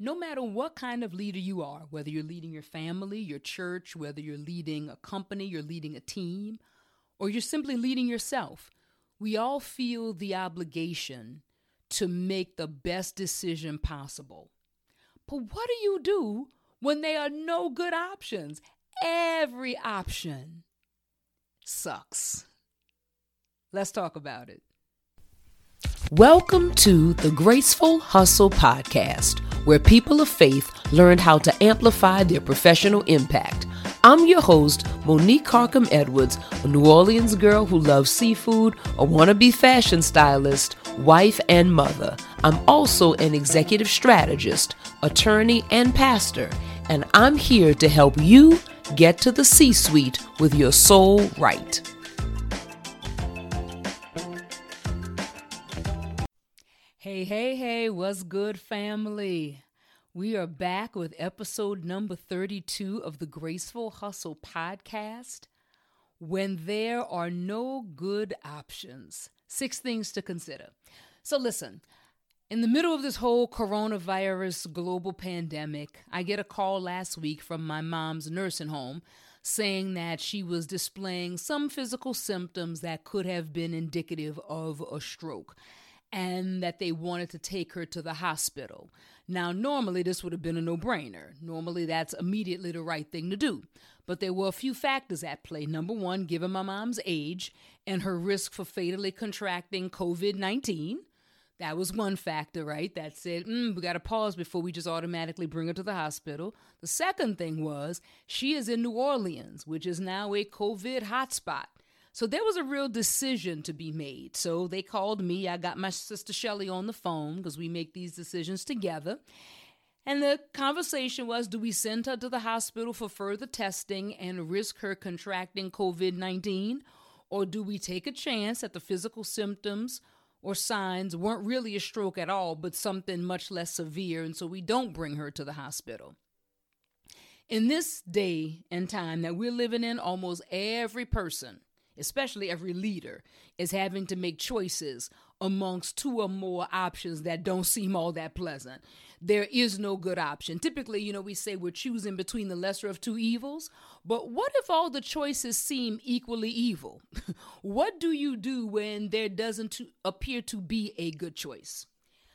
No matter what kind of leader you are, whether you're leading your family, your church, whether you're leading a company, you're leading a team, or you're simply leading yourself, we all feel the obligation to make the best decision possible. But what do you do when there are no good options? Every option sucks. Let's talk about it. Welcome to the Graceful Hustle podcast, where people of faith learn how to amplify their professional impact. I'm your host, Monique Harkam-Edwards, a New Orleans girl who loves seafood, a wannabe fashion stylist, wife, and mother. I'm also an executive strategist, attorney, and pastor, and I'm here to help you get to the C-suite with your soul right. Hey, hey, hey, what's good, family? We are back with episode number 32 of the Graceful Hustle podcast, When There Are No Good Options, 6 things to consider. So listen, in the middle of this whole coronavirus global pandemic, I get a call last week from my mom's nursing home saying that she was displaying some physical symptoms that could have been indicative of a stroke, and that they wanted to take her to the hospital. Now, normally this would have been a no-brainer. Normally that's immediately the right thing to do. But there were a few factors at play. Number one, given my mom's age and her risk for fatally contracting COVID-19, that was one factor, right? That said, we got to pause before we just automatically bring her to the hospital. The second thing was she is in New Orleans, which is now a COVID hotspot. So there was a real decision to be made. So they called me. I got my sister Shelly on the phone because we make these decisions together. And the conversation was, do we send her to the hospital for further testing and risk her contracting COVID-19? Or do we take a chance that the physical symptoms or signs weren't really a stroke at all, but something much less severe, and so we don't bring her to the hospital? In this day and time that we're living in, almost every person, especially every leader, is having to make choices amongst 2 or more options that don't seem all that pleasant. There is no good option. Typically, we say we're choosing between the lesser of 2 evils, but what if all the choices seem equally evil? What do you do when there doesn't appear to be a good choice?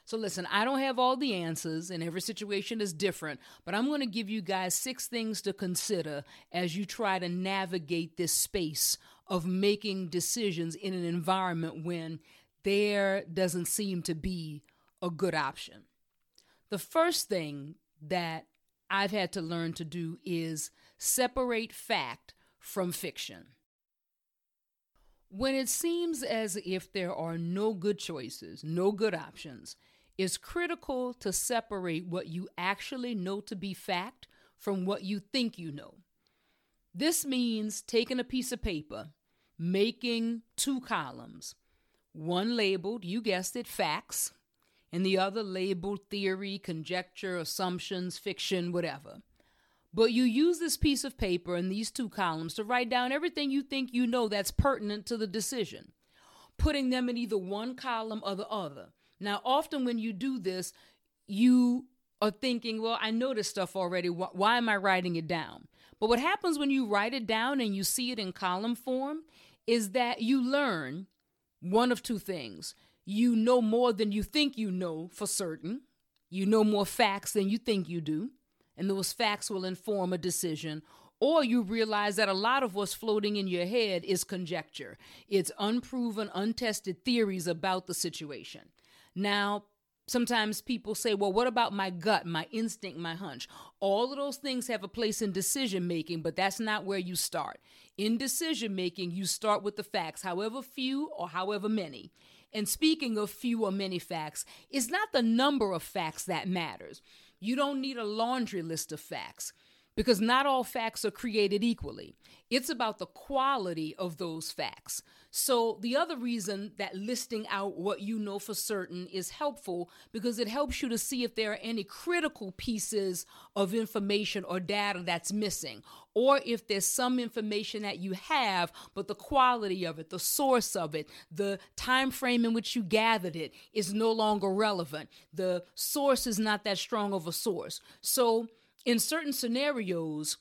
So listen, I don't have all the answers, and every situation is different, but I'm going to give you guys 6 things to consider as you try to navigate this space of making decisions in an environment when there doesn't seem to be a good option. The first thing that I've had to learn to do is separate fact from fiction. When it seems as if there are no good choices, no good options, it's critical to separate what you actually know to be fact from what you think you know. This means taking a piece of paper, making 2 columns, one labeled, you guessed it, facts, and the other labeled theory, conjecture, assumptions, fiction, whatever. But you use this piece of paper and these 2 columns to write down everything you think you know that's pertinent to the decision, putting them in either one column or the other. Now, often when you do this, you are thinking, well, I know this stuff already. Why am I writing it down? But what happens when you write it down and you see it in column form is that you learn one of 2 things. You know more than you think you know for certain. You know more facts than you think you do. And those facts will inform a decision. Or you realize that a lot of what's floating in your head is conjecture. It's unproven, untested theories about the situation. Now, sometimes people say, well, what about my gut, my instinct, my hunch? All of those things have a place in decision-making, but that's not where you start. In decision-making, you start with the facts, however few or however many. And speaking of few or many facts, it's not the number of facts that matters. You don't need a laundry list of facts. because not all facts are created equally. It's about the quality of those facts. So the other reason that listing out what you know for certain is helpful, because it helps you to see if there are any critical pieces of information or data that's missing, or if there's some information that you have, but the quality of it, the source of it, the time frame in which you gathered it is no longer relevant. The source is not that strong of a source. So in certain scenarios,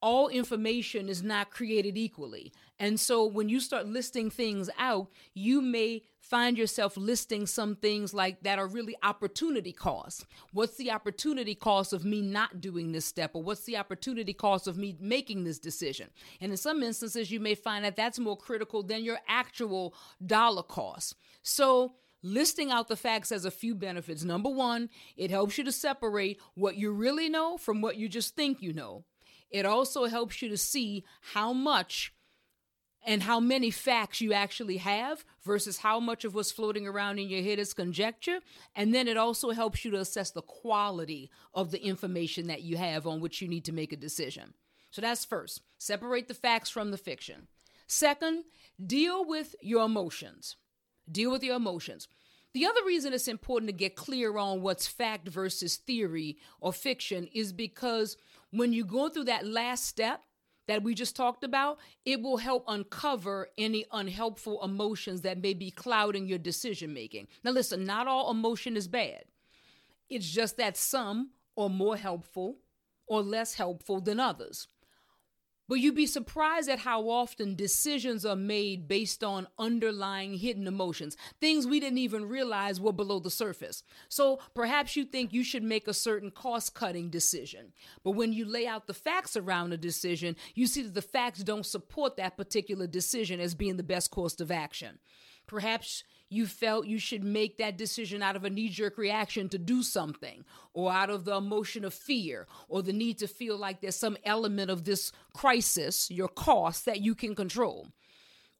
all information is not created equally. And so when you start listing things out, you may find yourself listing some things like that are really opportunity costs. What's the opportunity cost of me not doing this step? Or what's the opportunity cost of me making this decision? And in some instances, you may find that that's more critical than your actual dollar cost. So listing out the facts has a few benefits. Number one, it helps you to separate what you really know from what you just think you know. It also helps you to see how much and how many facts you actually have versus how much of what's floating around in your head is conjecture. And then it also helps you to assess the quality of the information that you have on which you need to make a decision. So that's first, separate the facts from the fiction. Second, deal with your emotions. The other reason it's important to get clear on what's fact versus theory or fiction is because when you go through that last step that we just talked about, it will help uncover any unhelpful emotions that may be clouding your decision-making. Now, listen, not all emotion is bad. It's just that some are more helpful or less helpful than others. But you'd be surprised at how often decisions are made based on underlying hidden emotions, things we didn't even realize were below the surface. So perhaps you think you should make a certain cost-cutting decision. But when you lay out the facts around a decision, you see that the facts don't support that particular decision as being the best course of action. Perhaps you felt you should make that decision out of a knee-jerk reaction to do something, or out of the emotion of fear, or the need to feel like there's some element of this crisis, your cost, that you can control.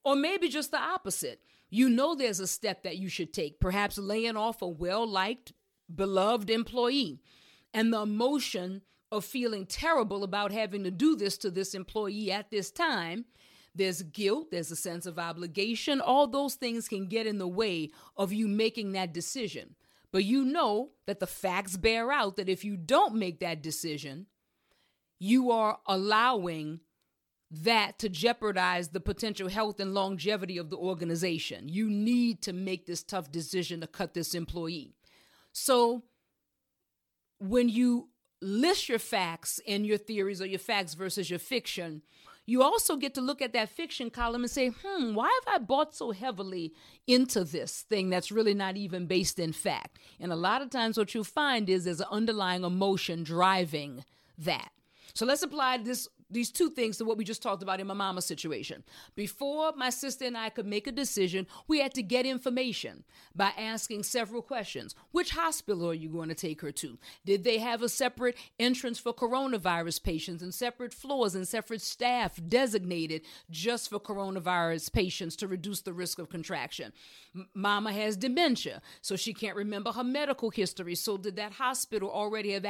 Or maybe just the opposite. You know there's a step that you should take, perhaps laying off a well-liked, beloved employee, and the emotion of feeling terrible about having to do this to this employee at this time. There's guilt, there's a sense of obligation. All those things can get in the way of you making that decision. But you know that the facts bear out that if you don't make that decision, you are allowing that to jeopardize the potential health and longevity of the organization. You need to make this tough decision to cut this employee. So when you list your facts and your theories, or your facts versus your fiction, you also get to look at that fiction column and say, why have I bought so heavily into this thing that's really not even based in fact? And a lot of times what you'll find is there's an underlying emotion driving that. So let's apply these two things to what we just talked about in my mama situation. Before my sister and I could make a decision, we had to get information by asking several questions. Which hospital are you going to take her to? Did they have a separate entrance for coronavirus patients and separate floors and separate staff designated just for coronavirus patients to reduce the risk of contraction? Mama has dementia, so she can't remember her medical history. So did that hospital already have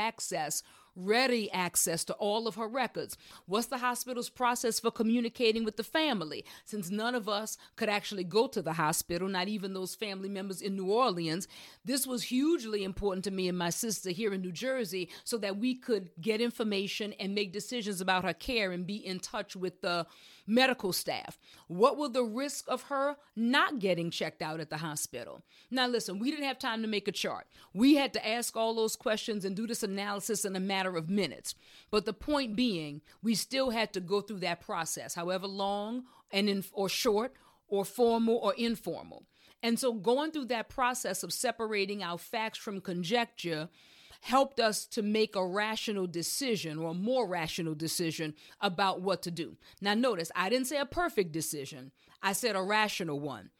ready access to all of her records? What's the hospital's process for communicating with the family? Since none of us could actually go to the hospital, not even those family members in New Orleans, this was hugely important to me and my sister here in New Jersey so that we could get information and make decisions about her care and be in touch with the medical staff. What were the risks of her not getting checked out at the hospital? Now, listen, we didn't have time to make a chart. We had to ask all those questions and do this analysis in a matter of minutes. But the point being, we still had to go through that process, however long and or short or formal or informal. And so going through that process of separating our facts from conjecture helped us to make a rational decision, or a more rational decision, about what to do. Now, notice, I didn't say a perfect decision. I said a rational one.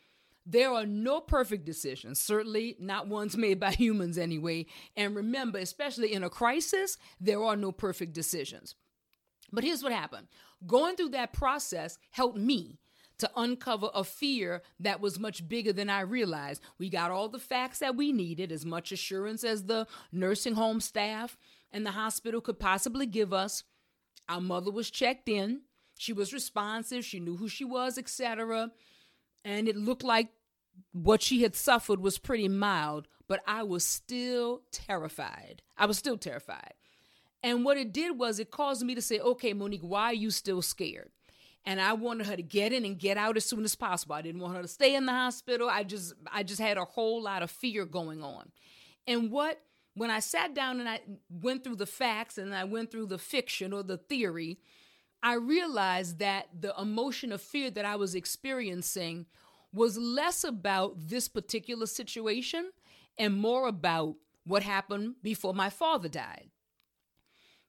There are no perfect decisions, certainly not ones made by humans anyway. And remember, especially in a crisis, there are no perfect decisions. But here's what happened. Going through that process helped me to uncover a fear that was much bigger than I realized. We got all the facts that we needed, as much assurance as the nursing home staff and the hospital could possibly give us. Our mother was checked in. She was responsive. She knew who she was, etc. And it looked like what she had suffered was pretty mild, but I was still terrified. And what it did was it caused me to say, okay, Monique, why are you still scared? And I wanted her to get in and get out as soon as possible. I didn't want her to stay in the hospital. I just had a whole lot of fear going on. And when I sat down and I went through the facts and I went through the fiction or the theory, I realized that the emotion of fear that I was experiencing was less about this particular situation and more about what happened before my father died.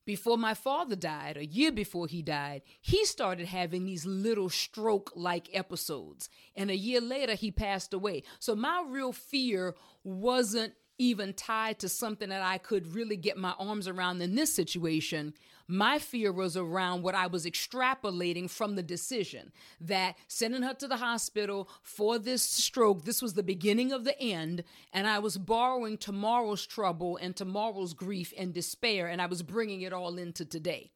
Before my father died, a year before he died, he started having these little stroke-like episodes. And a year later, he passed away. So my real fear wasn't even tied to something that I could really get my arms around in this situation. My fear was around what I was extrapolating from the decision, that sending her to the hospital for this stroke, this was the beginning of the end, and I was borrowing tomorrow's trouble and tomorrow's grief and despair, and I was bringing it all into today.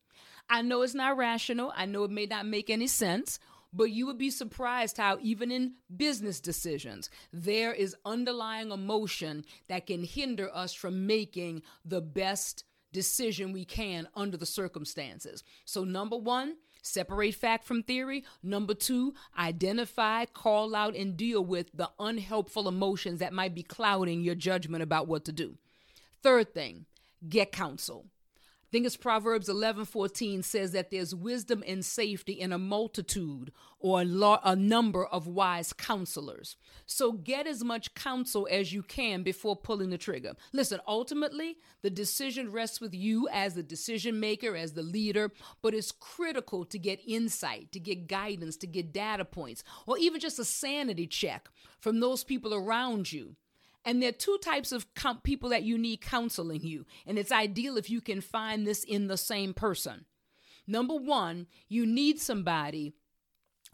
I know it's not rational. I know it may not make any sense, but you would be surprised how even in business decisions, there is underlying emotion that can hinder us from making the best decision we can under the circumstances. So number one, separate fact from theory. Number two, identify, call out, and deal with the unhelpful emotions that might be clouding your judgment about what to do. Third thing, get counsel. I think it's Proverbs 11:14 says that there's wisdom and safety in a multitude or a number of wise counselors. So get as much counsel as you can before pulling the trigger. Listen, ultimately, the decision rests with you as the decision maker, as the leader, but it's critical to get insight, to get guidance, to get data points, or even just a sanity check from those people around you. And there are two types of people that you need counseling you. And it's ideal if you can find this in the same person. Number one, you need somebody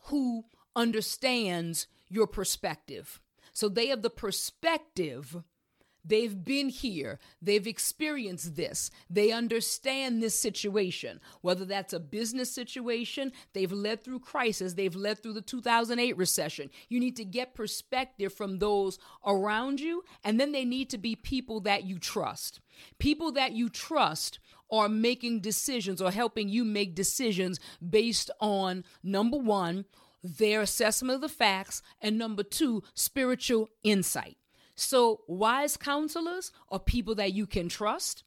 who understands your perspective. So they have the perspective. They've been here. They've experienced this. They understand this situation, whether that's a business situation, they've led through crisis, they've led through the 2008 recession. You need to get perspective from those around you, and then they need to be people that you trust. People that you trust are making decisions or helping you make decisions based on, number one, their assessment of the facts, and number two, spiritual insight. So wise counselors are people that you can trust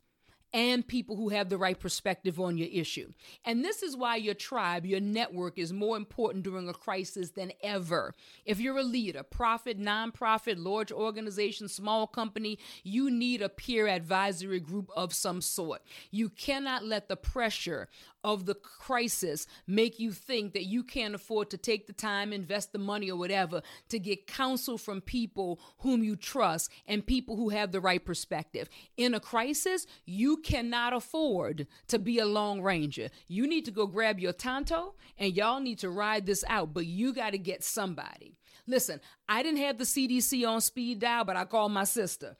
and people who have the right perspective on your issue. And this is why your tribe, your network is more important during a crisis than ever. If you're a leader, profit, nonprofit, large organization, small company, you need a peer advisory group of some sort. You cannot let the pressure of the crisis make you think that you can't afford to take the time, invest the money or whatever to get counsel from people whom you trust and people who have the right perspective. In a crisis, you cannot afford to be a long ranger. You need to go grab your Tonto and y'all need to ride this out, but you got to get somebody. Listen, I didn't have the CDC on speed dial, but I called my sister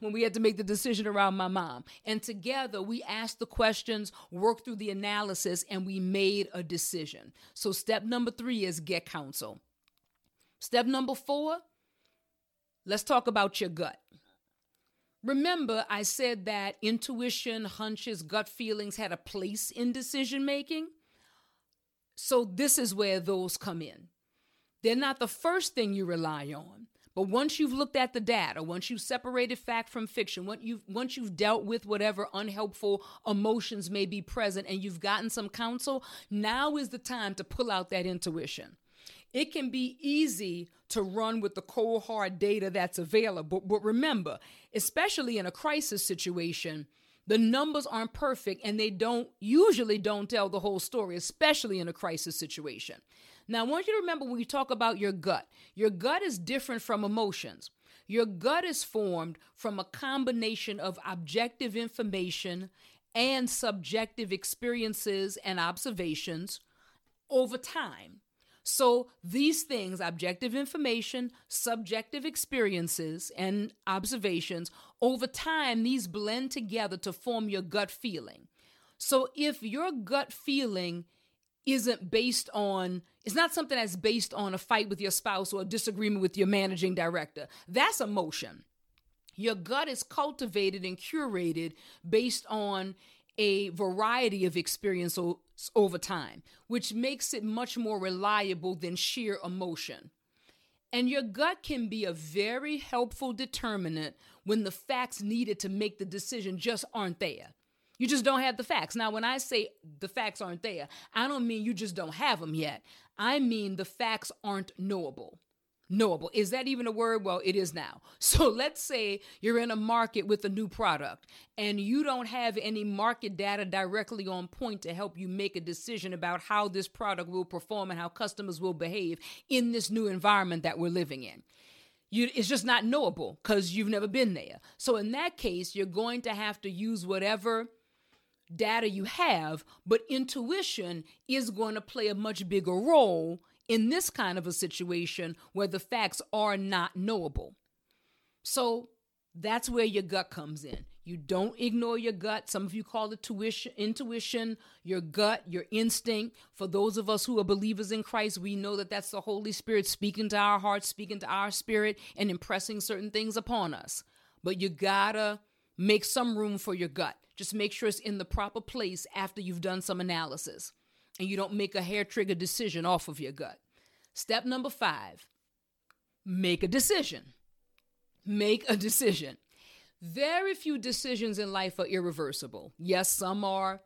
when we had to make the decision around my mom. And together we asked the questions, worked through the analysis, and we made a decision. So step number three is get counsel. Step number four, let's talk about your gut. Remember, I said that intuition, hunches, gut feelings had a place in decision making. So this is where those come in. They're not the first thing you rely on, but once you've looked at the data, once you've separated fact from fiction, once you've dealt with whatever unhelpful emotions may be present and you've gotten some counsel, now is the time to pull out that intuition. It can be easy to run with the cold, hard data that's available, but remember, especially in a crisis situation, the numbers aren't perfect and they usually don't tell the whole story, especially in a crisis situation. Now, I want you to remember when you talk about your gut is different from emotions. Your gut is formed from a combination of objective information and subjective experiences and observations over time. So these things, objective information, subjective experiences, and observations, over time, these blend together to form your gut feeling. So if your gut feeling isn't based on, it's not something that's based on a fight with your spouse or a disagreement with your managing director, that's emotion. Your gut is cultivated and curated based on a variety of experience over time, which makes it much more reliable than sheer emotion. And your gut can be a very helpful determinant when the facts needed to make the decision just aren't there. You just don't have the facts. Now, when I say the facts aren't there, I don't mean you just don't have them yet. I mean the facts aren't knowable. Knowable. Is that even a word? Well, it is now. So let's say you're in a market with a new product and you don't have any market data directly on point to help you make a decision about how this product will perform and how customers will behave in this new environment that we're living in. It's just not knowable because you've never been there. So in that case, you're going to have to use whatever data you have, but intuition is going to play a much bigger role in this kind of a situation where the facts are not knowable. So that's where your gut comes in. You don't ignore your gut. Some of you call it intuition, your gut, your instinct. For those of us who are believers in Christ, we know that that's the Holy Spirit speaking to our hearts, speaking to our spirit, and impressing certain things upon us. But you gotta make some room for your gut. Just make sure it's in the proper place after you've done some analysis, and you don't make a hair trigger decision off of your gut. Step number 5, make a decision. Make a decision. Very few decisions in life are irreversible. Yes, some are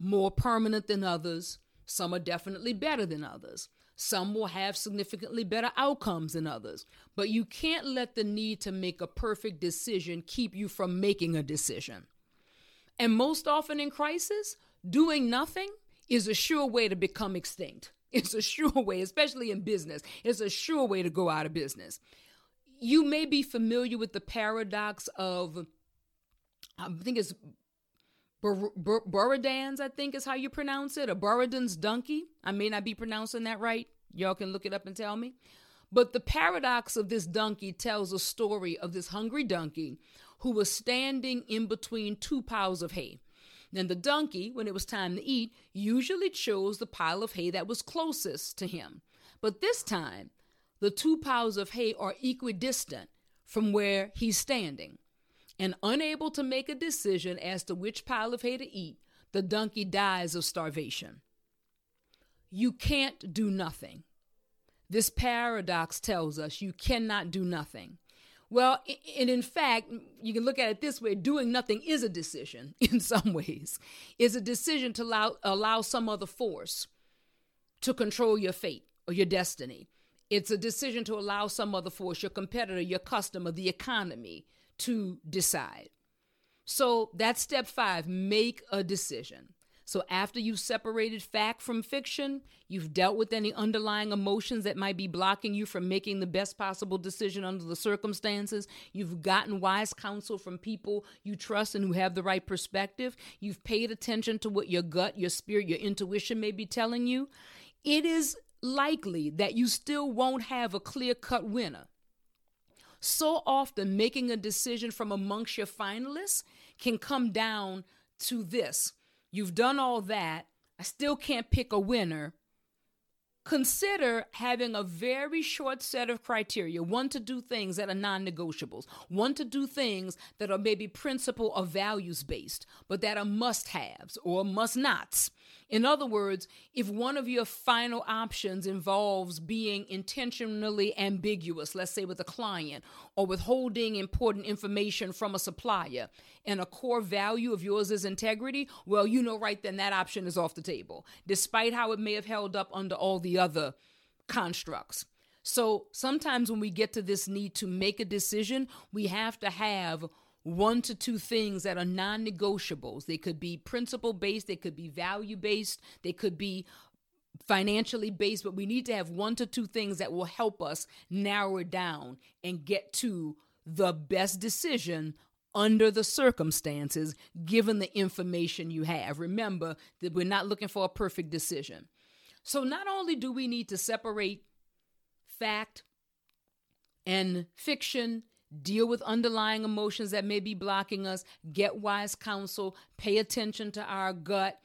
more permanent than others. Some are definitely better than others. Some will have significantly better outcomes than others. But you can't let the need to make a perfect decision keep you from making a decision. And most often in crisis, doing nothing is a sure way to become extinct. It's a sure way, especially in business. It's a sure way to go out of business. You may be familiar with the paradox of, I think it's Buridan's, I think is how you pronounce it, or Buridan's donkey. I may not be pronouncing that right. Y'all can look it up and tell me. But the paradox of this donkey tells a story of this hungry donkey who was standing in between 2 piles of hay. And the donkey, when it was time to eat, usually chose the pile of hay that was closest to him. But this time, the 2 piles of hay are equidistant from where he's standing. And unable to make a decision as to which pile of hay to eat, the donkey dies of starvation. You can't do nothing. This paradox tells us you cannot do nothing. Well, and in fact, you can look at it this way. Doing nothing is a decision in some ways. It's a decision to allow some other force to control your fate or your destiny. It's a decision to allow some other force, your competitor, your customer, the economy, to decide. So that's step 5, make a decision. So after you've separated fact from fiction, you've dealt with any underlying emotions that might be blocking you from making the best possible decision under the circumstances. You've gotten wise counsel from people you trust and who have the right perspective. You've paid attention to what your gut, your spirit, your intuition may be telling you. It is likely that you still won't have a clear-cut winner. So often, making a decision from amongst your finalists can come down to this. You've done all that. I still can't pick a winner. Consider having a very short set of criteria, one to do things that are non-negotiables, one to do things that are maybe principle or values-based, but that are must-haves or must-nots. In other words, if one of your final options involves being intentionally ambiguous, let's say with a client, or withholding important information from a supplier, and a core value of yours is integrity, well, you know right then that option is off the table, despite how it may have held up under all the other constructs. So sometimes when we get to this need to make a decision, we have to have 1 to 2 things that are non-negotiables. They could be principle-based, they could be value-based, they could be financially based, but we need to have 1 to 2 things that will help us narrow it down and get to the best decision under the circumstances, given the information you have. Remember that we're not looking for a perfect decision. So not only do we need to separate fact and fiction, deal with underlying emotions that may be blocking us, get wise counsel, pay attention to our gut,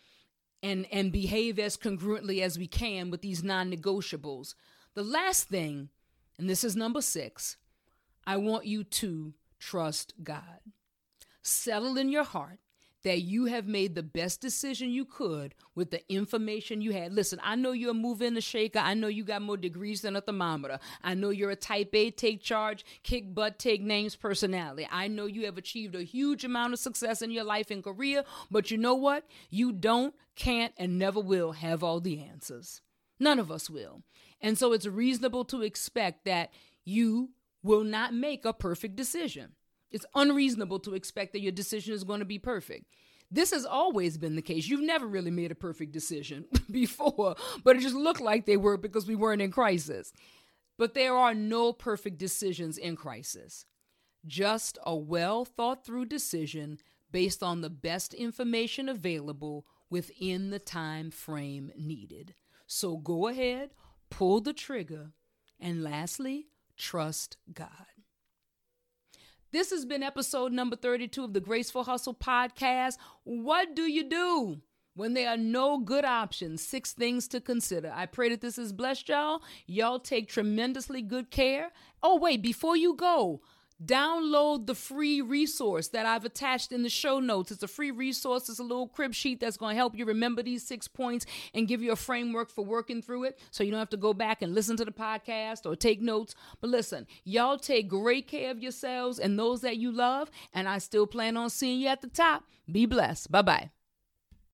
and behave as congruently as we can with these non-negotiables. The last thing, and this is number 6, I want you to trust God. Settle in your heart that you have made the best decision you could with the information you had. Listen, I know you're a mover and a shaker. I know you got more degrees than a thermometer. I know you're a type A, take charge, kick butt, take names personality. I know you have achieved a huge amount of success in your life and career, but you know what? You don't, can't, and never will have all the answers. None of us will. And so it's reasonable to expect that you will not make a perfect decision. It's unreasonable to expect that your decision is going to be perfect. This has always been the case. You've never really made a perfect decision before, but it just looked like they were because we weren't in crisis. But there are no perfect decisions in crisis. Just a well thought through decision based on the best information available within the time frame needed. So go ahead, pull the trigger, and lastly, trust God. This has been episode number 32 of the Graceful Hustle podcast. What do you do when there are no good options? 6 things to consider. I pray that this has blessed y'all. Y'all take tremendously good care. Oh, wait, before you go, download the free resource that I've attached in the show notes. It's a free resource. It's a little crib sheet that's going to help you remember these 6 points and give you a framework for working through it so you don't have to go back and listen to the podcast or take notes. But listen, y'all take great care of yourselves and those that you love, and I still plan on seeing you at the top. Be blessed. Bye-bye.